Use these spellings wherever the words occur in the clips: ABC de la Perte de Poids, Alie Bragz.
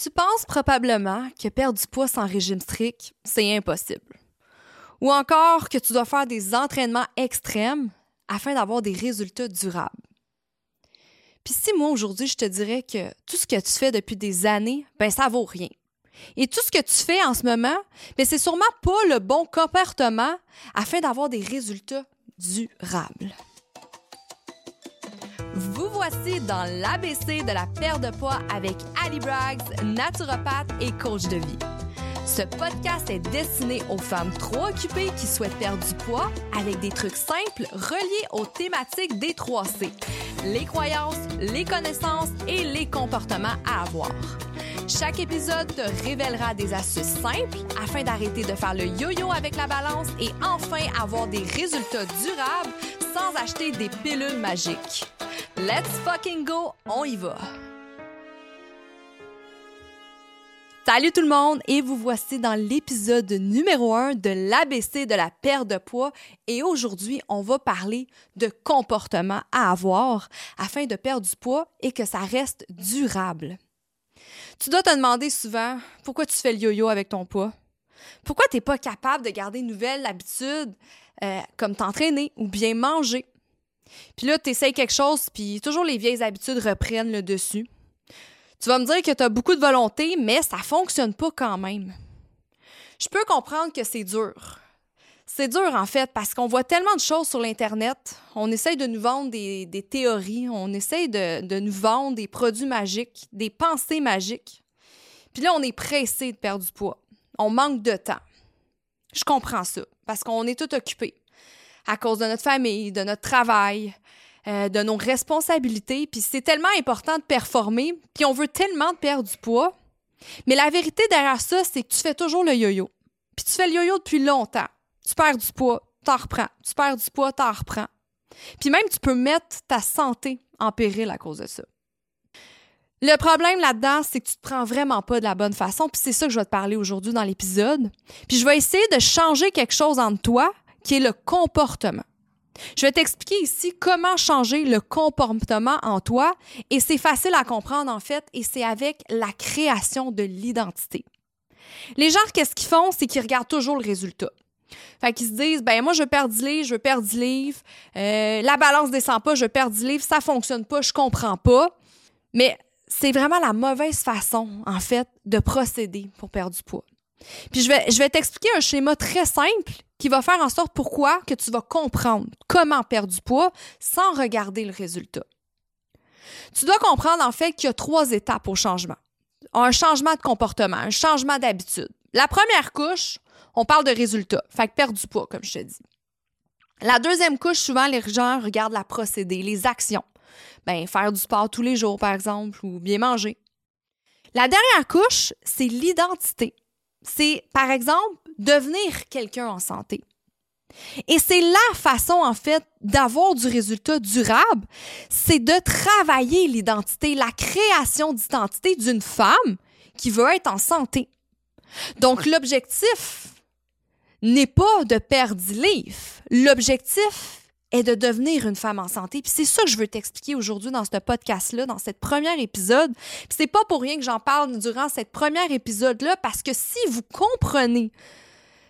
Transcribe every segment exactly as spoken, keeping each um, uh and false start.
Tu penses probablement que perdre du poids sans régime strict, c'est impossible. Ou encore que tu dois faire des entraînements extrêmes afin d'avoir des résultats durables. Puis si moi, aujourd'hui, je te dirais que tout ce que tu fais depuis des années, ben ça vaut rien. Et tout ce que tu fais en ce moment, bien, c'est sûrement pas le bon comportement afin d'avoir des résultats durables. Vous voici dans l'A B C de la perte de poids avec Alie Bragz, naturopathe et coach de vie. Ce podcast est destiné aux femmes trop occupées qui souhaitent perdre du poids avec des trucs simples reliés aux thématiques des trois C, les croyances, les connaissances et les comportements à avoir. Chaque épisode te révélera des astuces simples afin d'arrêter de faire le yo-yo avec la balance et enfin avoir des résultats durables sans acheter des pilules magiques. Let's fucking go, on y va! Salut tout le monde et vous voici dans l'épisode numéro un de l'A B C de la perte de poids et aujourd'hui, on va parler de comportements à avoir afin de perdre du poids et que ça reste durable. Tu dois te demander souvent pourquoi tu fais le yo-yo avec ton poids, pourquoi tu n'es pas capable de garder une nouvelle habitude euh, comme t'entraîner ou bien manger. Puis là, tu essaies quelque chose puis toujours les vieilles habitudes reprennent le dessus. Tu vas me dire que tu as beaucoup de volonté, mais ça ne fonctionne pas quand même. Je peux comprendre que c'est dur. C'est dur, en fait, parce qu'on voit tellement de choses sur l'Internet. On essaye de nous vendre des, des théories, on essaye de, de nous vendre des produits magiques, des pensées magiques. Puis là, on est pressé de perdre du poids. On manque de temps. Je comprends ça, parce qu'on est tout occupé à cause de notre famille, de notre travail, Euh, de nos responsabilités, puis c'est tellement important de performer, puis on veut tellement perdre du poids. Mais la vérité derrière ça, c'est que tu fais toujours le yo-yo. Puis tu fais le yo-yo depuis longtemps. Tu perds du poids, t'en reprends. Tu perds du poids, t'en reprends. Puis même, tu peux mettre ta santé en péril à cause de ça. Le problème là-dedans, c'est que tu te prends vraiment pas de la bonne façon, puis c'est ça que je vais te parler aujourd'hui dans l'épisode. Puis je vais essayer de changer quelque chose en toi, qui est le comportement. Je vais t'expliquer ici comment changer le comportement en toi et c'est facile à comprendre en fait et c'est avec la création de l'identité. Les gens, qu'est-ce qu'ils font? C'est qu'ils regardent toujours le résultat. Fait qu'ils se disent, ben moi je perds dix livres, je perds dix livres, euh, la balance descend pas, je perds dix livres, ça fonctionne pas, je comprends pas. Mais c'est vraiment la mauvaise façon en fait de procéder pour perdre du poids. Puis je vais, je vais t'expliquer un schéma très simple qui va faire en sorte pourquoi que tu vas comprendre comment perdre du poids sans regarder le résultat. Tu dois comprendre en fait qu'il y a trois étapes au changement. Un changement de comportement, un changement d'habitude. La première couche, on parle de résultat, fait que perdre du poids comme je te dis. La deuxième couche, souvent les gens regardent la procédée, les actions. Ben faire du sport tous les jours par exemple ou bien manger. La dernière couche, c'est l'identité. C'est, par exemple, devenir quelqu'un en santé. Et c'est la façon, en fait, d'avoir du résultat durable, c'est de travailler l'identité, la création d'identité d'une femme qui veut être en santé. Donc, l'objectif n'est pas de perdre dix livres. L'objectif est de devenir une femme en santé. Puis c'est ça que je veux t'expliquer aujourd'hui dans ce podcast-là, dans cette première épisode. Puis c'est pas pour rien que j'en parle durant cette première épisode-là, parce que si vous comprenez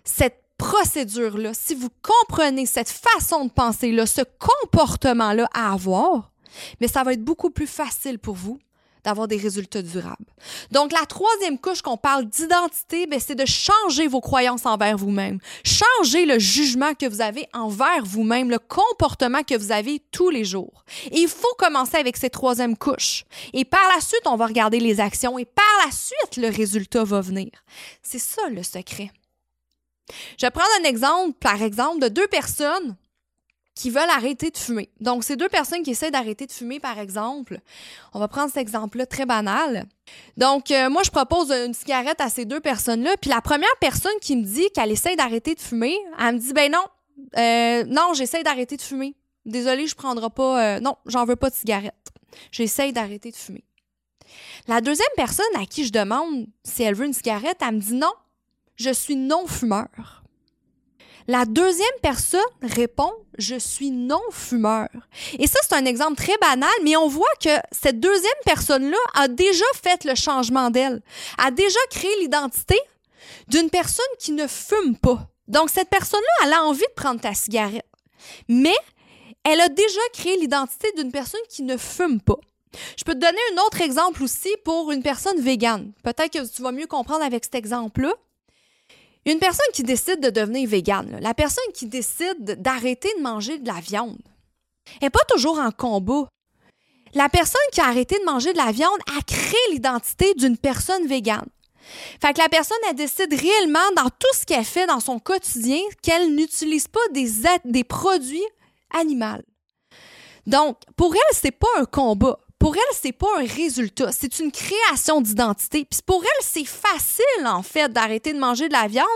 cette procédure-là, si vous comprenez cette façon de penser-là, ce comportement-là à avoir, mais ça va être beaucoup plus facile pour vous d'avoir des résultats durables. Donc, la troisième couche qu'on parle d'identité, bien, c'est de changer vos croyances envers vous-même. Changer le jugement que vous avez envers vous-même, le comportement que vous avez tous les jours. Et il faut commencer avec cette troisième couche. Et par la suite, on va regarder les actions et par la suite, le résultat va venir. C'est ça, le secret. Je vais prendre un exemple, par exemple, de deux personnes qui veulent arrêter de fumer. Donc, ces deux personnes qui essaient d'arrêter de fumer, par exemple, on va prendre cet exemple-là très banal. Donc, euh, moi, je propose une cigarette à ces deux personnes-là, puis la première personne qui me dit qu'elle essaie d'arrêter de fumer, elle me dit « Ben non, euh, non, j'essaie d'arrêter de fumer. Désolée, je ne prendrai pas... Euh, non, j'en veux pas de cigarette. J'essaie d'arrêter de fumer. » La deuxième personne à qui je demande si elle veut une cigarette, elle me dit « Non, je suis non-fumeur. » La deuxième personne répond « Je suis non-fumeur ». Et ça, c'est un exemple très banal, mais on voit que cette deuxième personne-là a déjà fait le changement d'elle, a déjà créé l'identité d'une personne qui ne fume pas. Donc, cette personne-là, elle a envie de prendre ta cigarette, mais elle a déjà créé l'identité d'une personne qui ne fume pas. Je peux te donner un autre exemple aussi pour une personne végane. Peut-être que tu vas mieux comprendre avec cet exemple-là. Une personne qui décide de devenir végane, la personne qui décide d'arrêter de manger de la viande, n'est pas toujours en combat. La personne qui a arrêté de manger de la viande a créé l'identité d'une personne végane. Fait que la personne, elle décide réellement dans tout ce qu'elle fait dans son quotidien qu'elle n'utilise pas des, a- des produits animaux. Donc, pour elle, c'est pas un combat. Pour elle, c'est pas un résultat, c'est une création d'identité. Puis pour elle, c'est facile, en fait, d'arrêter de manger de la viande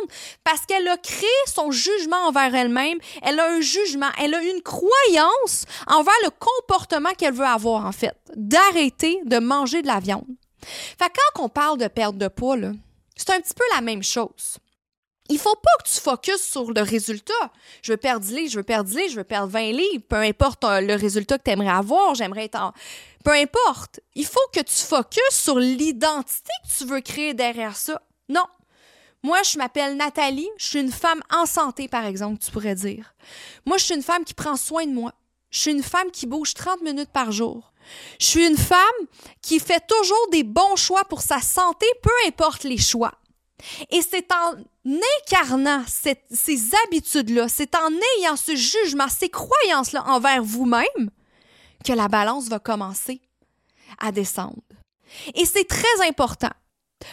parce qu'elle a créé son jugement envers elle-même. Elle a un jugement, elle a une croyance envers le comportement qu'elle veut avoir, en fait, d'arrêter de manger de la viande. Fait que quand on parle de perte de poids, là, c'est un petit peu la même chose. Il faut pas que tu focuses sur le résultat. Je veux perdre dix livres, je veux perdre dix livres, je veux perdre vingt livres, peu importe le résultat que tu aimerais avoir, j'aimerais être en... Peu importe. Il faut que tu focuses sur l'identité que tu veux créer derrière ça. Non. Moi, je m'appelle Nathalie, je suis une femme en santé, par exemple, tu pourrais dire. Moi, je suis une femme qui prend soin de moi. Je suis une femme qui bouge trente minutes par jour. Je suis une femme qui fait toujours des bons choix pour sa santé, peu importe les choix. Et c'est en incarnant cette, ces habitudes-là, c'est en ayant ce jugement, ces croyances-là envers vous-même que la balance va commencer à descendre. Et c'est très important.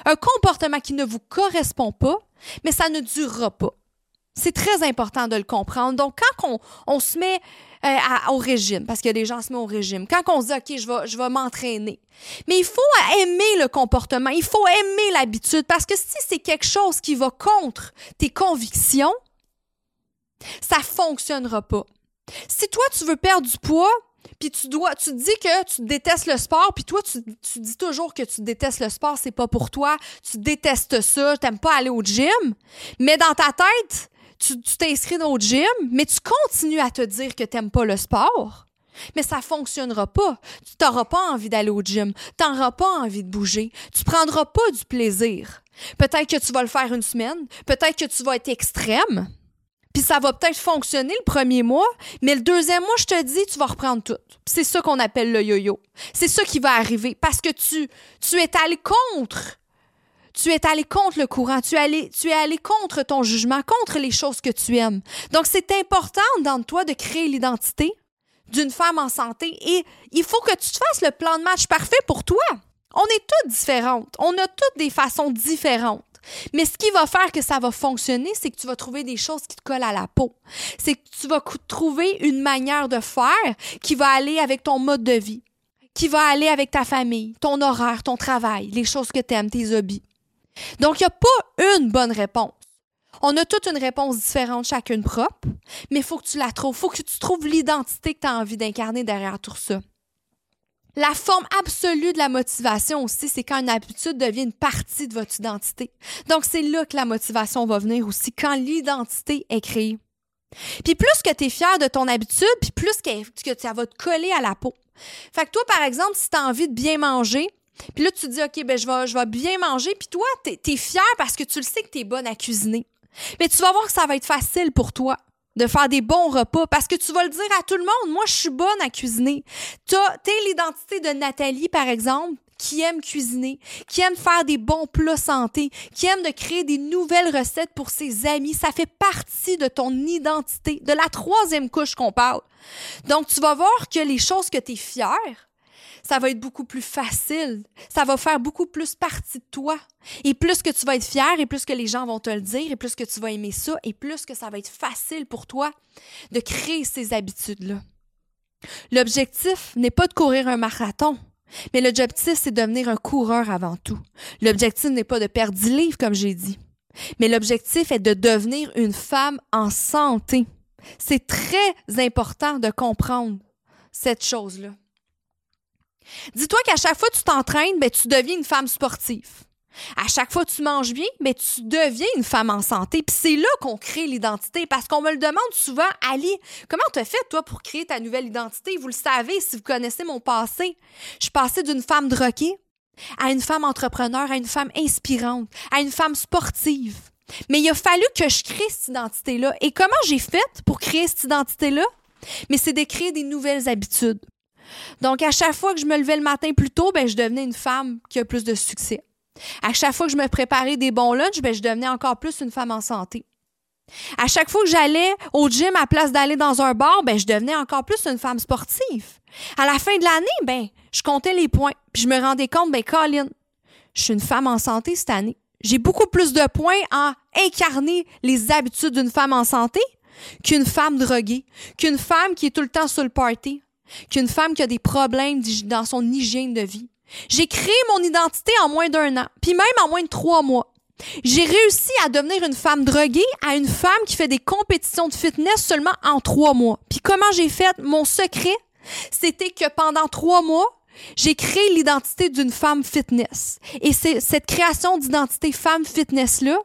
Un comportement qui ne vous correspond pas, mais ça ne durera pas. C'est très important de le comprendre. Donc, quand on, on se met euh, à, au régime, parce que les gens se mettent au régime, quand on se dit « OK, je vais, je vais m'entraîner », mais il faut aimer le comportement, il faut aimer l'habitude, parce que si c'est quelque chose qui va contre tes convictions, ça ne fonctionnera pas. Si toi, tu veux perdre du poids, puis tu dois, tu te dis que tu détestes le sport, puis toi, tu, tu dis toujours que tu détestes le sport, c'est pas pour toi, tu détestes ça, t'aimes pas aller au gym, mais dans ta tête... Tu, tu t'inscris au gym, mais tu continues à te dire que tu n'aimes pas le sport, mais ça ne fonctionnera pas. Tu n'auras pas envie d'aller au gym, tu n'auras pas envie de bouger, tu ne prendras pas du plaisir. Peut-être que tu vas le faire une semaine, peut-être que tu vas être extrême, puis ça va peut-être fonctionner le premier mois, mais le deuxième mois, je te dis, tu vas reprendre tout. C'est ça qu'on appelle le yo-yo. C'est ça qui va arriver parce que tu, tu es allé contre. Tu es allé contre le courant, tu es allé, tu es allé contre ton jugement, contre les choses que tu aimes. Donc, c'est important dans toi de créer l'identité d'une femme en santé et il faut que tu te fasses le plan de match parfait pour toi. On est toutes différentes, on a toutes des façons différentes. Mais ce qui va faire que ça va fonctionner, c'est que tu vas trouver des choses qui te collent à la peau. C'est que tu vas trouver une manière de faire qui va aller avec ton mode de vie, qui va aller avec ta famille, ton horaire, ton travail, les choses que tu aimes, tes hobbies. Donc, il n'y a pas une bonne réponse. On a toutes une réponse différente, chacune propre, mais il faut que tu la trouves. Il faut que tu trouves l'identité que tu as envie d'incarner derrière tout ça. La forme absolue de la motivation aussi, c'est quand une habitude devient une partie de votre identité. Donc, c'est là que la motivation va venir aussi, quand l'identité est créée. Puis plus que tu es fier de ton habitude, puis plus que ça va te coller à la peau. Fait que toi, par exemple, si tu as envie de bien manger, puis là, tu te dis, OK, ben, je vais, je vais bien manger. Puis toi, t'es, t'es fière parce que tu le sais que t'es bonne à cuisiner. Mais tu vas voir que ça va être facile pour toi de faire des bons repas parce que tu vas le dire à tout le monde. Moi, je suis bonne à cuisiner. T'as, t'es l'identité de Nathalie, par exemple, qui aime cuisiner, qui aime faire des bons plats santé, qui aime de créer des nouvelles recettes pour ses amis. Ça fait partie de ton identité, de la troisième couche qu'on parle. Donc, tu vas voir que les choses que t'es fière, ça va être beaucoup plus facile. Ça va faire beaucoup plus partie de toi. Et plus que tu vas être fière, et plus que les gens vont te le dire, et plus que tu vas aimer ça, et plus que ça va être facile pour toi de créer ces habitudes-là. L'objectif n'est pas de courir un marathon, mais l'objectif, c'est de devenir un coureur avant tout. L'objectif n'est pas de perdre dix livres, comme j'ai dit, mais l'objectif est de devenir une femme en santé. C'est très important de comprendre cette chose-là. Dis-toi qu'à chaque fois que tu t'entraînes, ben, tu deviens une femme sportive. À chaque fois que tu manges bien, mais tu deviens une femme en santé. Puis c'est là qu'on crée l'identité. Parce qu'on me le demande souvent, Alie, comment t'as fait, toi, pour créer ta nouvelle identité? Vous le savez, si vous connaissez mon passé, je suis passée d'une femme droguée à une femme entrepreneur, à une femme inspirante, à une femme sportive. Mais il a fallu que je crée cette identité-là. Et comment j'ai fait pour créer cette identité-là? Mais c'est de créer des nouvelles habitudes. Donc, à chaque fois que je me levais le matin plus tôt, ben, je devenais une femme qui a plus de succès. À chaque fois que je me préparais des bons lunchs, ben, je devenais encore plus une femme en santé. À chaque fois que j'allais au gym à place d'aller dans un bar, ben, je devenais encore plus une femme sportive. À la fin de l'année, ben, je comptais les points. Puis je me rendais compte, ben, Colin, je suis une femme en santé cette année. J'ai beaucoup plus de points à incarner les habitudes d'une femme en santé qu'une femme droguée, qu'une femme qui est tout le temps sur le party, qu'une femme qui a des problèmes dans son hygiène de vie. J'ai créé mon identité en moins d'un an, puis même en moins de trois mois. J'ai réussi à devenir une femme droguée à une femme qui fait des compétitions de fitness seulement en trois mois. Puis comment j'ai fait? Mon secret, c'était que pendant trois mois, j'ai créé l'identité d'une femme fitness. Et c'est cette création d'identité femme fitness-là,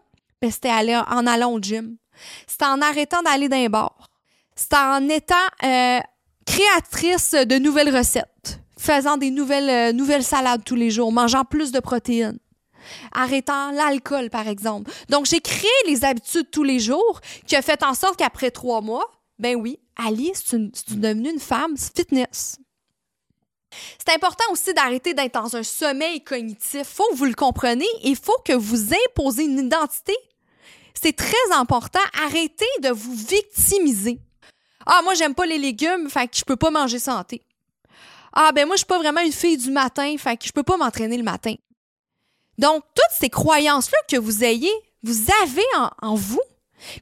ben c'était aller, en allant au gym. C'était en arrêtant d'aller dans les bars. C'était en étant euh, créatrice de nouvelles recettes, faisant des nouvelles, euh, nouvelles salades tous les jours, mangeant plus de protéines, arrêtant l'alcool, par exemple. Donc, j'ai créé les habitudes tous les jours qui a fait en sorte qu'après trois mois, ben oui, Alie, c'est, une, c'est devenue une femme fitness. C'est important aussi d'arrêter d'être dans un sommeil cognitif. Il faut que vous le compreniez et il faut que vous imposiez une identité. C'est très important. Arrêtez de vous victimiser. Ah, moi, j'aime pas les légumes, fait que je peux pas manger santé. Ah, ben moi, je suis pas vraiment une fille du matin, fait que je peux pas m'entraîner le matin. Donc, toutes ces croyances-là que vous ayez, vous avez en, en vous,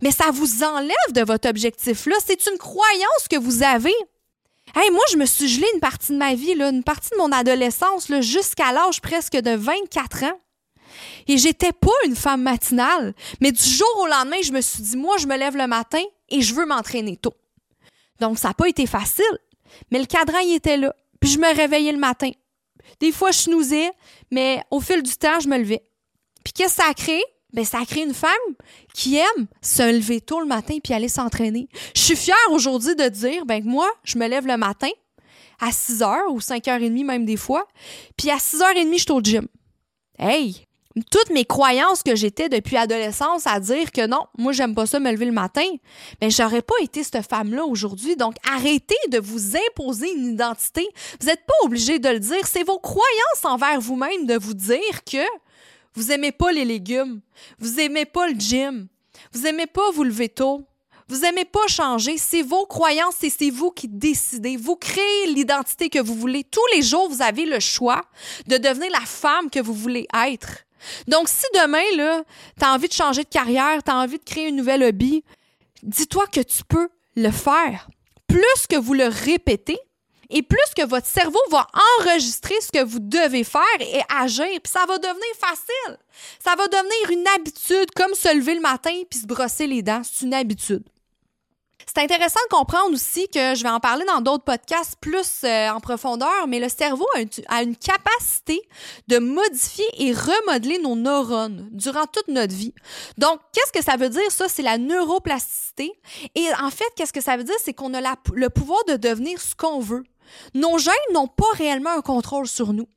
mais ça vous enlève de votre objectif-là. C'est une croyance que vous avez. Hey, moi, je me suis gelée une partie de ma vie, là, une partie de mon adolescence, là, jusqu'à l'âge presque de vingt-quatre ans. Et j'étais pas une femme matinale, mais du jour au lendemain, je me suis dit, moi, je me lève le matin et je veux m'entraîner tôt. Donc, ça n'a pas été facile, mais le cadran, il était là. Puis, je me réveillais le matin. Des fois, je snoozais, mais au fil du temps, je me levais. Puis, qu'est-ce que ça a créé? Bien, ça crée une femme qui aime se lever tôt le matin puis aller s'entraîner. Je suis fière aujourd'hui de dire bien, que moi, je me lève le matin à six heures ou cinq heures trente même des fois, puis à six heures trente, je suis au gym. Hey! Toutes mes croyances que j'étais depuis adolescence à dire que non, moi, j'aime pas ça me lever le matin, bien, j'aurais pas été cette femme-là aujourd'hui. Donc, arrêtez de vous imposer une identité. Vous n'êtes pas obligé de le dire. C'est vos croyances envers vous-même de vous dire que vous aimez pas les légumes, vous aimez pas le gym, vous aimez pas vous lever tôt, vous aimez pas changer. C'est vos croyances et c'est vous qui décidez. Vous créez l'identité que vous voulez. Tous les jours, vous avez le choix de devenir la femme que vous voulez être. Donc, si demain, là, t'as envie de changer de carrière, t'as envie de créer une nouvelle hobby, dis-toi que tu peux le faire. Plus que vous le répétez, et plus que votre cerveau va enregistrer ce que vous devez faire et agir, puis ça va devenir facile. Ça va devenir une habitude, comme se lever le matin puis se brosser les dents. C'est une habitude. C'est intéressant de comprendre aussi que je vais en parler dans d'autres podcasts plus euh, en profondeur, mais le cerveau a une, a une capacité de modifier et remodeler nos neurones durant toute notre vie. Donc, qu'est-ce que ça veut dire, ça? C'est la neuroplasticité. Et en fait, qu'est-ce que ça veut dire? C'est qu'on a la, le pouvoir de devenir ce qu'on veut. Nos gènes n'ont pas réellement un contrôle sur nous.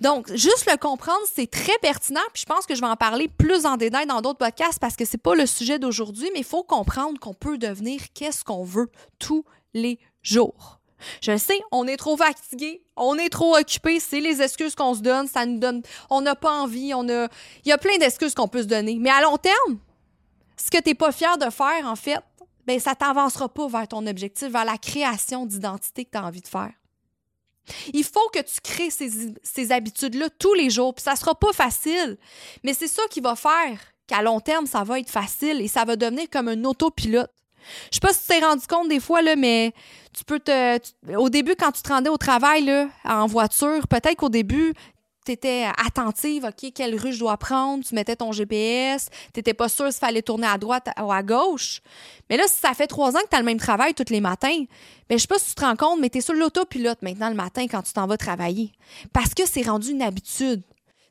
Donc, juste le comprendre, c'est très pertinent, puis je pense que je vais en parler plus en détail dans d'autres podcasts parce que c'est pas le sujet d'aujourd'hui, mais il faut comprendre qu'on peut devenir qu'est-ce qu'on veut tous les jours. Je le sais, on est trop fatigué, on est trop occupé, c'est les excuses qu'on se donne, ça nous donne, on n'a pas envie, on a, il y a plein d'excuses qu'on peut se donner, mais à long terme, ce que t'es pas fier de faire, en fait, bien, ça ne t'avancera pas vers ton objectif, vers la création d'identité que tu as envie de faire. Il faut que tu crées ces, ces habitudes-là tous les jours, puis ça ne sera pas facile, mais c'est ça qui va faire qu'à long terme, ça va être facile et ça va devenir comme un autopilote. Je ne sais pas si tu t'es rendu compte des fois, là, mais tu peux te, tu, au début, quand tu te rendais au travail là, en voiture, peut-être qu'au début, tu étais attentive, OK, quelle rue je dois prendre, tu mettais ton G P S, tu n'étais pas sûre s'il fallait tourner à droite ou à gauche. Mais là, si ça fait trois ans que tu as le même travail tous les matins, bien, je ne sais pas si tu te rends compte, mais tu es sur l'autopilote maintenant le matin quand tu t'en vas travailler. Parce que c'est rendu une habitude.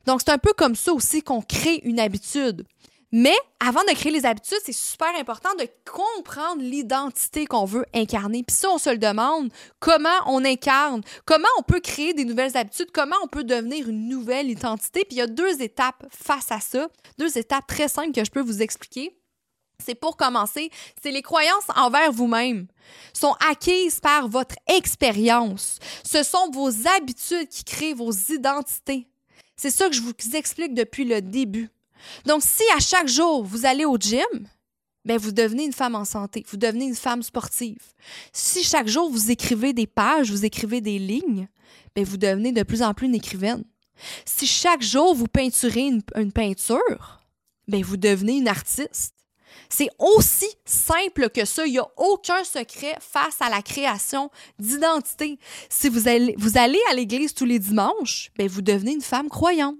Donc, c'est un peu comme ça aussi qu'on crée une habitude. Mais avant de créer les habitudes, c'est super important de comprendre l'identité qu'on veut incarner. Puis si on se le demande, comment on incarne, comment on peut créer des nouvelles habitudes, comment on peut devenir une nouvelle identité. Puis il y a deux étapes face à ça, deux étapes très simples que je peux vous expliquer. C'est pour commencer, c'est les croyances envers vous-même sont acquises par votre expérience. Ce sont vos habitudes qui créent vos identités. C'est ça que je vous explique depuis le début. Donc, si à chaque jour, vous allez au gym, bien, vous devenez une femme en santé, vous devenez une femme sportive. Si chaque jour, vous écrivez des pages, vous écrivez des lignes, bien, vous devenez de plus en plus une écrivaine. Si chaque jour, vous peinturez une, une peinture, bien, vous devenez une artiste. C'est aussi simple que ça. Il n'y a aucun secret face à la création d'identité. Si vous allez, vous allez à l'église tous les dimanches, bien, vous devenez une femme croyante.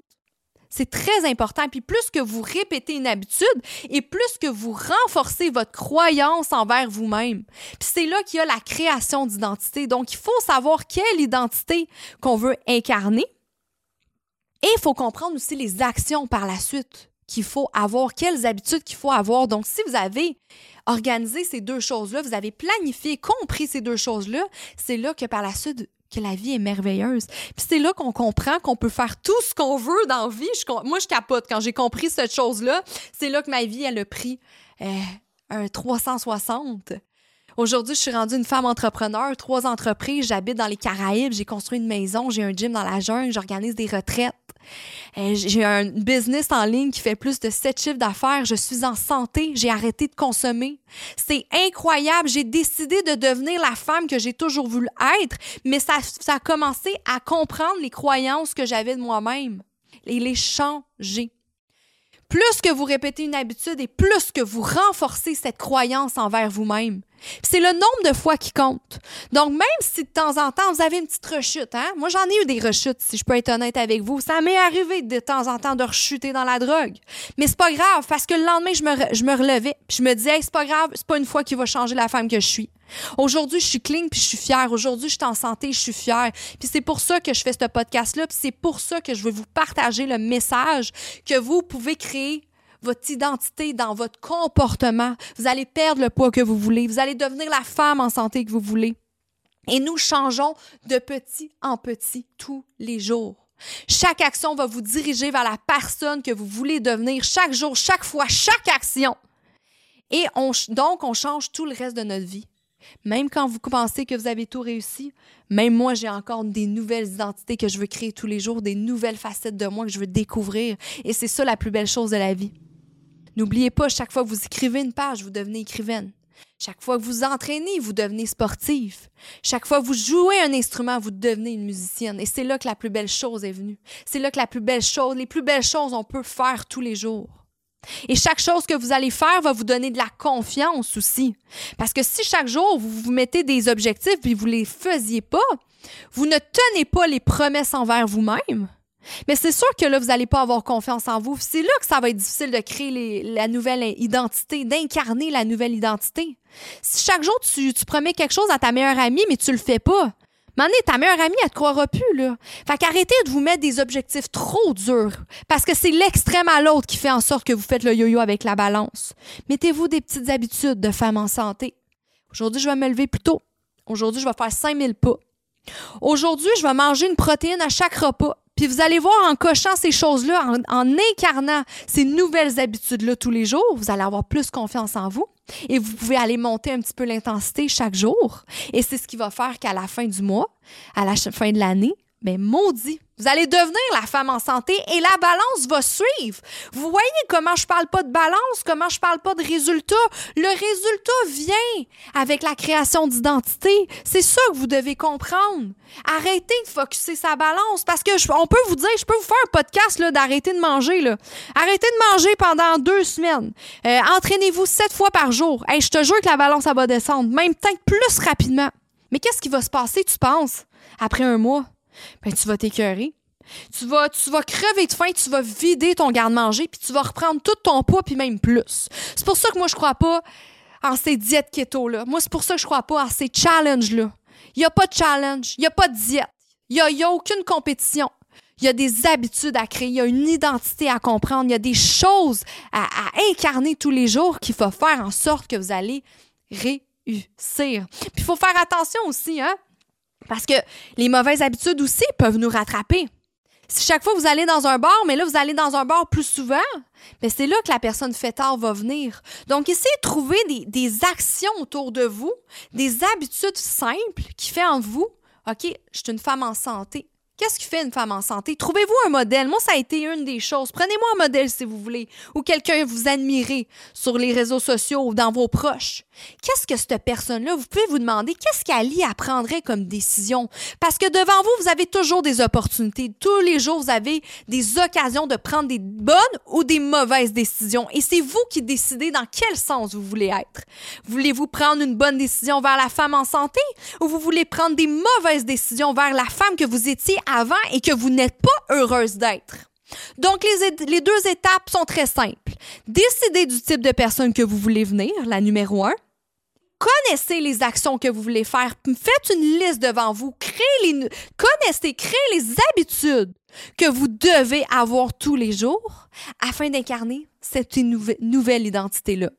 C'est très important. Puis plus que vous répétez une habitude et plus que vous renforcez votre croyance envers vous-même. Puis c'est là qu'il y a la création d'identité. Donc, il faut savoir quelle identité qu'on veut incarner. Et il faut comprendre aussi les actions par la suite qu'il faut avoir, quelles habitudes qu'il faut avoir. Donc, si vous avez organisé ces deux choses-là, vous avez planifié, compris ces deux choses-là, c'est là que par la suite, que la vie est merveilleuse. Puis c'est là qu'on comprend qu'on peut faire tout ce qu'on veut dans la vie. Je, moi, je capote. Quand j'ai compris cette chose-là, c'est là que ma vie, elle a pris euh, un trois cent soixante. Aujourd'hui, je suis rendue une femme entrepreneur, trois entreprises, j'habite dans les Caraïbes, j'ai construit une maison, j'ai un gym dans la jungle, j'organise des retraites. J'ai un business en ligne qui fait plus de sept chiffres d'affaires. Je suis en santé. J'ai arrêté de consommer. C'est incroyable. J'ai décidé de devenir la femme que j'ai toujours voulu être, mais ça, ça a commencé à comprendre les croyances que j'avais de moi-même et les changer. Plus que vous répétez une habitude et plus que vous renforcez cette croyance envers vous-même. Puis c'est le nombre de fois qui compte. Donc, même si de temps en temps, vous avez une petite rechute, hein? Moi, j'en ai eu des rechutes, si je peux être honnête avec vous. Ça m'est arrivé de temps en temps de rechuter dans la drogue. Mais c'est pas grave, parce que le lendemain, je me, re- je me relevais. Puis je me disais, hey, c'est pas grave, c'est pas une fois qui va changer la femme que je suis. Aujourd'hui, je suis clean, puis je suis fière. Aujourd'hui, je suis en santé, je suis fière. Puis c'est pour ça que je fais ce podcast-là, puis c'est pour ça que je veux vous partager le message que vous pouvez créer votre identité dans votre comportement. Vous allez perdre le poids que vous voulez. Vous allez devenir la femme en santé que vous voulez. Et nous changeons de petit en petit tous les jours. Chaque action va vous diriger vers la personne que vous voulez devenir chaque jour, chaque fois, chaque action. Et on, donc, on change tout le reste de notre vie. Même quand vous pensez que vous avez tout réussi, même moi, j'ai encore des nouvelles identités que je veux créer tous les jours, des nouvelles facettes de moi que je veux découvrir. Et c'est ça la plus belle chose de la vie. N'oubliez pas, chaque fois que vous écrivez une page, vous devenez écrivaine. Chaque fois que vous entraînez, vous devenez sportif. Chaque fois que vous jouez un instrument, vous devenez une musicienne. Et c'est là que la plus belle chose est venue. C'est là que la plus belle chose, les plus belles choses, on peut faire tous les jours. Et chaque chose que vous allez faire va vous donner de la confiance aussi. Parce que si chaque jour, vous vous mettez des objectifs puis vous ne les faisiez pas, vous ne tenez pas les promesses envers vous-même, mais c'est sûr que là, vous n'allez pas avoir confiance en vous. C'est là que ça va être difficile de créer les, la nouvelle identité, d'incarner la nouvelle identité. Si chaque jour, tu, tu promets quelque chose à ta meilleure amie, mais tu ne le fais pas, Mané, ta meilleure amie, elle te croira plus, là. Fait qu'arrêtez de vous mettre des objectifs trop durs, parce que c'est l'extrême à l'autre qui fait en sorte que vous faites le yo-yo avec la balance. Mettez-vous des petites habitudes de femme en santé. Aujourd'hui, je vais me lever plus tôt. Aujourd'hui, je vais faire cinq mille pas. Aujourd'hui, je vais manger une protéine à chaque repas. Puis vous allez voir, en cochant ces choses-là, en, en incarnant ces nouvelles habitudes-là tous les jours, vous allez avoir plus confiance en vous. Et vous pouvez aller monter un petit peu l'intensité chaque jour. Et c'est ce qui va faire qu'à la fin du mois, à la fin de l'année, bien, maudit, vous allez devenir la femme en santé et la balance va suivre. Vous voyez comment je parle pas de balance, comment je parle pas de résultat. Le résultat vient avec la création d'identité. C'est ça que vous devez comprendre. Arrêtez de focusser sa balance parce que je, on peut vous dire, je peux vous faire un podcast là, d'arrêter de manger. Là. Arrêtez de manger pendant deux semaines. Euh, entraînez-vous sept fois par jour. Hey, je te jure que la balance, elle va descendre, même peut-être plus rapidement. Mais qu'est-ce qui va se passer, tu penses, après un mois? Ben, tu vas t'écœurer. Tu vas, tu vas crever de faim, tu vas vider ton garde-manger, puis tu vas reprendre tout ton poids, puis même plus. C'est pour ça que moi, je crois pas en ces diètes keto-là. Moi, c'est pour ça que je crois pas en ces challenges-là. Il n'y a pas de challenge, il n'y a pas de diète, il n'y a, a aucune compétition. Il y a des habitudes à créer, il y a une identité à comprendre, il y a des choses à, à incarner tous les jours qu'il faut faire en sorte que vous allez réussir. Puis il faut faire attention aussi, hein, parce que les mauvaises habitudes aussi peuvent nous rattraper. Si chaque fois vous allez dans un bar, mais là, vous allez dans un bar plus souvent, bien, c'est là que la personne fêtarde va venir. Donc, essayez de trouver des, des actions autour de vous, des habitudes simples qui font en vous, OK, je suis une femme en santé. Qu'est-ce qui fait une femme en santé? Trouvez-vous un modèle. Moi, ça a été une des choses. Prenez-moi un modèle, si vous voulez, ou quelqu'un que vous admirez sur les réseaux sociaux ou dans vos proches. Qu'est-ce que cette personne-là, vous pouvez vous demander, qu'est-ce qu'Alie prendrait comme décision? Parce que devant vous, vous avez toujours des opportunités. Tous les jours, vous avez des occasions de prendre des bonnes ou des mauvaises décisions. Et c'est vous qui décidez dans quel sens vous voulez être. Voulez-vous prendre une bonne décision vers la femme en santé ou vous voulez prendre des mauvaises décisions vers la femme que vous étiez avant et que vous n'êtes pas heureuse d'être. Donc, les, les deux étapes sont très simples. Décidez du type de personne que vous voulez venir, la numéro un. Connaissez les actions que vous voulez faire. Faites une liste devant vous. Créez les, connaissez, créez les habitudes que vous devez avoir tous les jours afin d'incarner cette nouvel, nouvelle identité-là.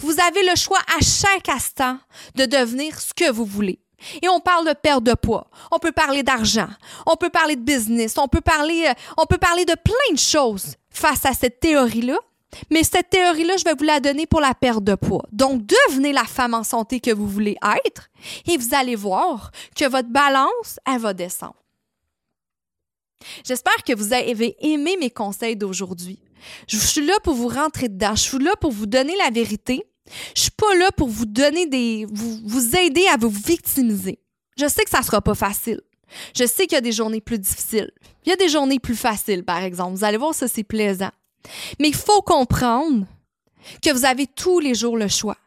Vous avez le choix à chaque instant de devenir ce que vous voulez. Et on parle de perte de poids, on peut parler d'argent, on peut parler de business, on peut parler, on peut parler de plein de choses face à cette théorie-là. Mais cette théorie-là, je vais vous la donner pour la perte de poids. Donc, devenez la femme en santé que vous voulez être et vous allez voir que votre balance, elle va descendre. J'espère que vous avez aimé mes conseils d'aujourd'hui. Je suis là pour vous rentrer dedans, je suis là pour vous donner la vérité. Je suis pas là pour vous donner des, vous, vous aider à vous victimiser. Je sais que ça sera pas facile. Je sais qu'il y a des journées plus difficiles. Il y a des journées plus faciles, par exemple. Vous allez voir, ça, c'est plaisant. Mais il faut comprendre que vous avez tous les jours le choix.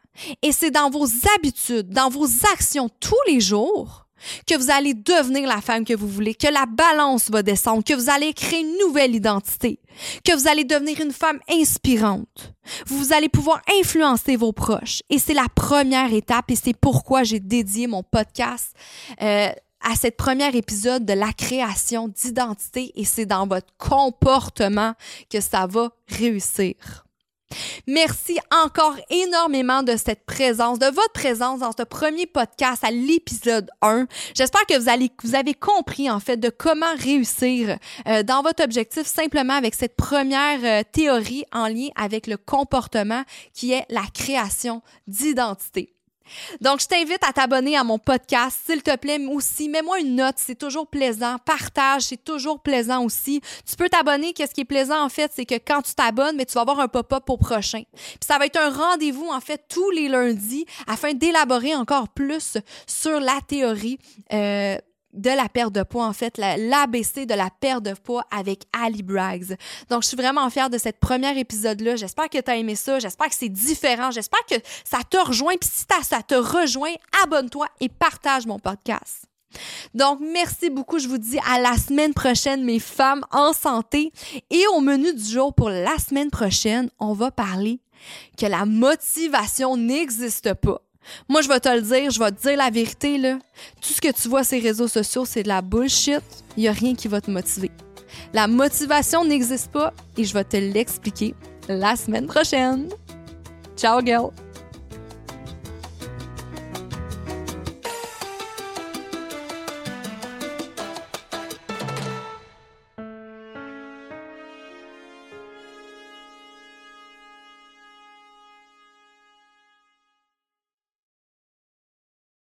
Et c'est dans vos habitudes, dans vos actions tous les jours que vous allez devenir la femme que vous voulez, que la balance va descendre, que vous allez créer une nouvelle identité, que vous allez devenir une femme inspirante. Vous allez pouvoir influencer vos proches. Et c'est la première étape et c'est pourquoi j'ai dédié mon podcast euh, à cette première épisode de la création d'identité et c'est dans votre comportement que ça va réussir. Merci encore énormément de cette présence, de votre présence dans ce premier podcast à l'épisode un. J'espère que vous, allez, vous avez compris, en fait, de comment réussir euh, dans votre objectif simplement avec cette première euh, théorie en lien avec le comportement qui est la création d'identité. Donc, je t'invite à t'abonner à mon podcast, s'il te plaît, mais aussi, mets-moi une note, c'est toujours plaisant, partage, c'est toujours plaisant aussi. Tu peux t'abonner, qu'est-ce qui est plaisant, en fait, c'est que quand tu t'abonnes, mais tu vas avoir un pop-up au prochain. Puis ça va être un rendez-vous, en fait, tous les lundis, afin d'élaborer encore plus sur la théorie euh, de la perte de poids, en fait, la, l'A B C de la perte de poids avec Alie Bragz. Donc, je suis vraiment fière de cette première épisode-là. J'espère que tu as aimé ça. J'espère que c'est différent. J'espère que ça te rejoint. Puis si ça te rejoint, abonne-toi et partage mon podcast. Donc, merci beaucoup. Je vous dis à la semaine prochaine, mes femmes en santé. Et au menu du jour pour la semaine prochaine, on va parler que la motivation n'existe pas. Moi, je vais te le dire, je vais te dire la vérité, là. Tout ce que tu vois sur les réseaux sociaux, c'est de la bullshit. Il n'y a rien qui va te motiver. La motivation n'existe pas et je vais te l'expliquer la semaine prochaine. Ciao, girl!